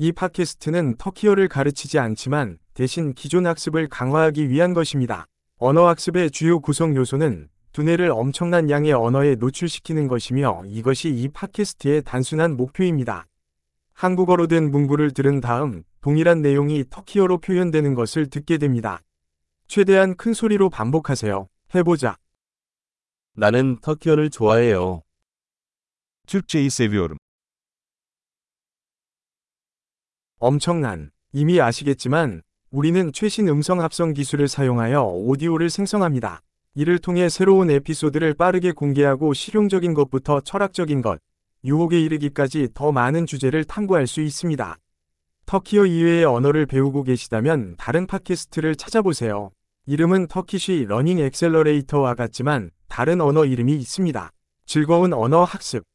이 팟캐스트는 터키어를 가르치지 않지만 대신 기존 학습을 강화하기 위한 것입니다. 언어학습의 주요 구성 요소는 두뇌를 엄청난 양의 언어에 노출시키는 것이며 이것이 이 팟캐스트의 단순한 목표입니다. 한국어로 된 문구를 들은 다음 동일한 내용이 터키어로 표현되는 것을 듣게 됩니다. 최대한 큰 소리로 반복하세요. 해보자. 나는 터키어를 좋아해요. Türkçeyi seviyorum. 엄청난. 이미 아시겠지만 우리는 최신 음성 합성 기술을 사용하여 오디오를 생성합니다. 이를 통해 새로운 에피소드를 빠르게 공개하고 실용적인 것부터 철학적인 것, 유혹에 이르기까지 더 많은 주제를 탐구할 수 있습니다. 터키어 이외의 언어를 배우고 계시다면 다른 팟캐스트를 찾아보세요. 이름은 터키쉬 러닝 엑셀러레이터와 같지만 다른 언어 이름이 있습니다. 즐거운 언어 학습!